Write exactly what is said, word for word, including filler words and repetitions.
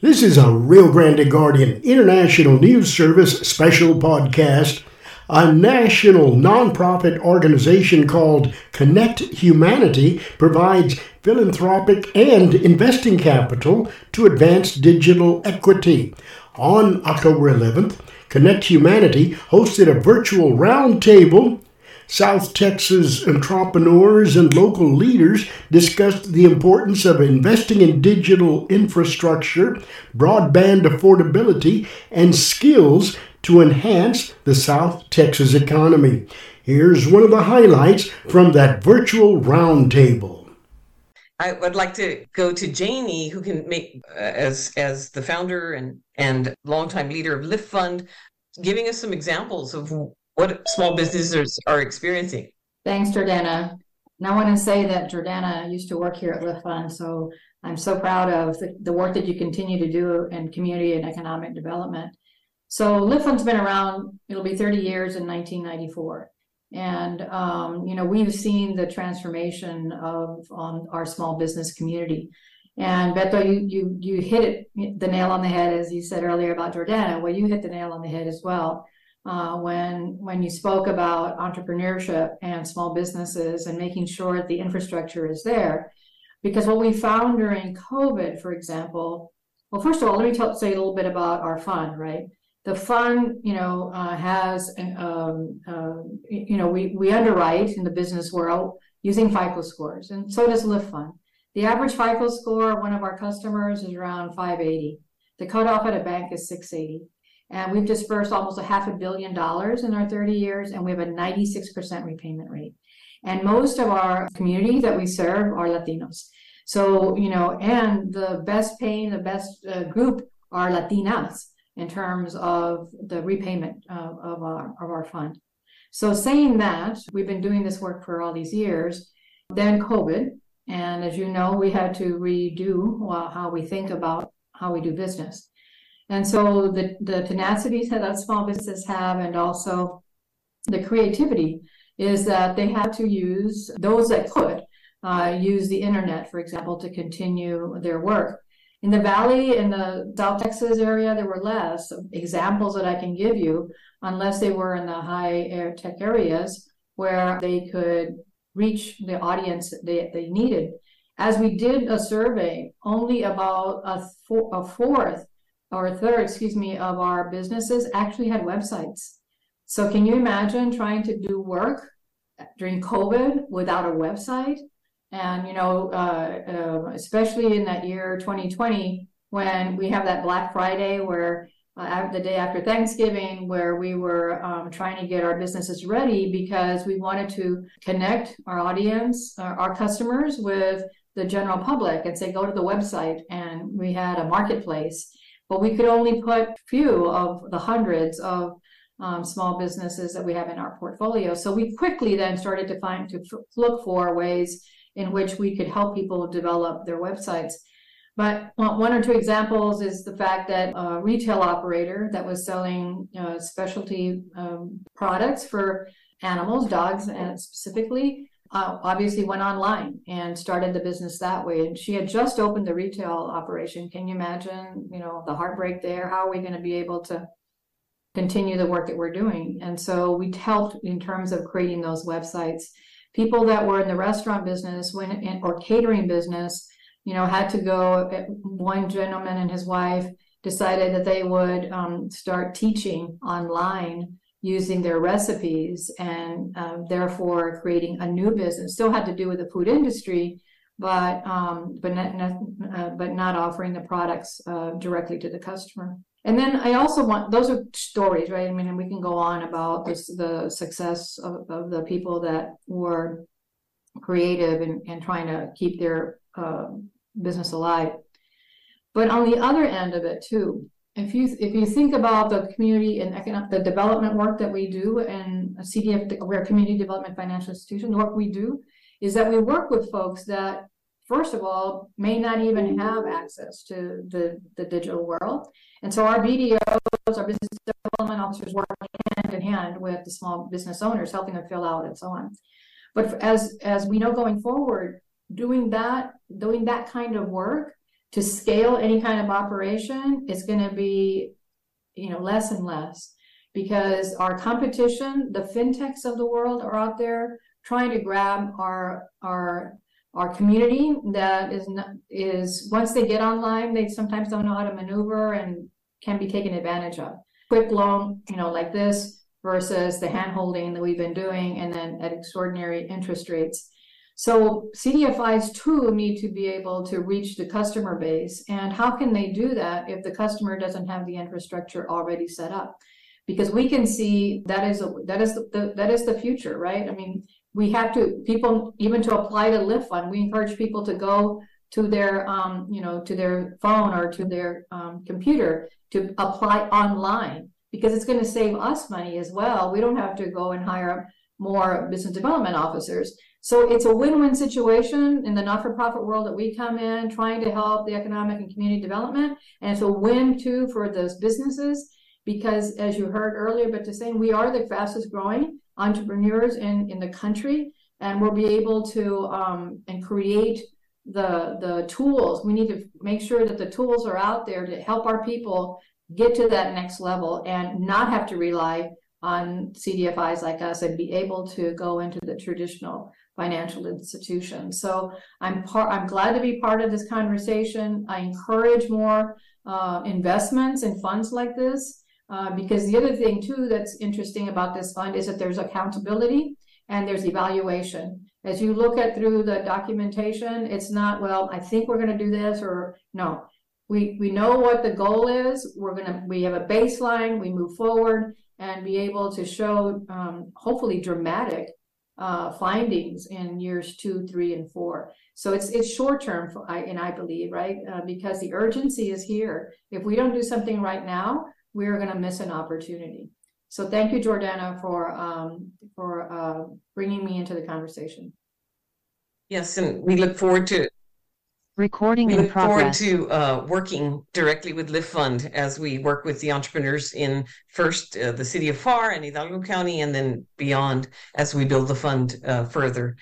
This is a Rio Grande Guardian International News Service special podcast. A national nonprofit organization called Connect Humanity provides philanthropic and investing capital to advance digital equity. On October eleventh, Connect Humanity hosted a virtual roundtable. South Texas entrepreneurs and local leaders discussed the importance of investing in digital infrastructure, broadband affordability, and skills to enhance the South Texas economy. Here's one of the highlights from that virtual roundtable. I would like to go to Janie, who can make, uh, as as the founder and, and longtime leader of Lift Fund, giving us some examples of what small businesses are experiencing. Thanks, Jordana. And I want to say that Jordana used to work here at Lift Fund, so I'm so proud of the, the work that you continue to do in community and economic development. So Lift Fund's been around, it'll be thirty years in nineteen ninety-four. And, um, you know, we've seen the transformation of um, our small business community. And Beto, you, you you hit it, the nail on the head, as you said earlier about Jordana. Well, you hit the nail on the head as well uh, when, when you spoke about entrepreneurship and small businesses and making sure that the infrastructure is there. Because what we found during COVID, for example, well, first of all, let me tell, say a little bit about our fund, right? The fund, you know, uh, has, an, um, uh, you know, we, we underwrite in the business world using FICO scores, and so does Lift Fund. The average FICO score of one of our customers is around five eighty. The cutoff at a bank is six eighty. And we've dispersed almost a half a billion dollars in our thirty years, and we have a ninety-six percent repayment rate. And most of our community that we serve are Latinos. So, you know, and the best paying, the best uh, group are Latinas in terms of the repayment uh, of, our, of our fund. So saying that, we've been doing this work for all these years, then COVID, and as you know, we had to redo uh, how we think about how we do business. And so the, the tenacity that small businesses have, and also the creativity, is that they had to use, those that could, uh, use the internet, for example, to continue their work. In the Valley, in the South Texas area, there were less examples that I can give you, unless they were in the high tech areas where they could reach the audience that they, they needed. As we did a survey, only about a, th- a fourth or a third, excuse me, of our businesses actually had websites. So can you imagine trying to do work during COVID without a website? And, you know, uh, uh, especially in that year twenty twenty, when we have that Black Friday, where uh, the day after Thanksgiving, where we were um, trying to get our businesses ready because we wanted to connect our audience, uh, our customers with the general public and say, go to the website. And we had a marketplace, but we could only put few of the hundreds of Um, small businesses that we have in our portfolio. So we quickly then started to find to f- look for ways in which we could help people develop their websites. But one or two examples is the fact that a retail operator that was selling uh, specialty um, products for animals, dogs specifically, uh, obviously went online and started the business that way. And she had just opened the retail operation. Can you imagine, you know, the heartbreak there? How are we going to be able to continue the work that we're doing? And so we helped in terms of creating those websites. People that were in the restaurant business went in, or catering business, you know, had to go. One gentleman and his wife decided that they would um, start teaching online using their recipes, and um, therefore creating a new business. Still had to do with the food industry, but um, but not, not uh, but not offering the products uh, directly to the customer. And then I also want, those are stories, right? I mean, and we can go on about this, the success of, of the people that were creative and, and trying to keep their uh, business alive. But on the other end of it too, if you if you think about the community and economic, the development work that we do, and C D F, we're a community development financial institution, the work we do is that we work with folks that, first of all, may not even have access to the, the digital world. And so our B D Os, our business development officers, work hand in hand with the small business owners, helping them fill out and so on. But as as we know, going forward, doing that, doing that kind of work to scale any kind of operation is going to be, you know, less and less, because our competition, the fintechs of the world, are out there trying to grab our our our community that is not, is once they get online, they sometimes don't know how to maneuver and can be taken advantage of. Quick loan, you know, like this versus the hand holding that we've been doing, and then at extraordinary interest rates. So C D F Is too need to be able to reach the customer base. And how can they do that if the customer doesn't have the infrastructure already set up? Because we can see that is a, that is the, the that is the future, right? I mean, we have to people even to apply to Lift Fund. We encourage people to go to their um you know to their phone or to their um, computer to apply online, because it's going to save us money as well. We don't have to go and hire more business development officers. So it's a win-win situation in the not-for-profit world that we come in, trying to help the economic and community development. And it's a win, too, for those businesses, because, as you heard earlier, but to say we are the fastest-growing entrepreneurs in, in the country, and we'll be able to um, and create the, the tools. We need to make sure that the tools are out there to help our people get to that next level and not have to rely on C D F Is like us and be able to go into the traditional financial institutions. So I'm part, I'm glad to be part of this conversation. I encourage more uh, investments in funds like this, uh, because the other thing too that's interesting about this fund is that there's accountability and there's evaluation. As you look at through the documentation, it's not, well, I think we're going to do this, or no. We, we know what the goal is. We're going to, we have a baseline, we move forward and be able to show um, hopefully dramatic uh, findings in years two, three, and four. So it's it's short term, for, I, and I believe, right? Uh, because the urgency is here. If we don't do something right now, we're going to miss an opportunity. So thank you, Jordana, for, um, for uh, bringing me into the conversation. Yes, and we look forward to Recording in progress. We look forward to uh, working directly with Lift Fund as we work with the entrepreneurs in first uh, the city of Farr and Hidalgo County, and then beyond as we build the fund uh, further.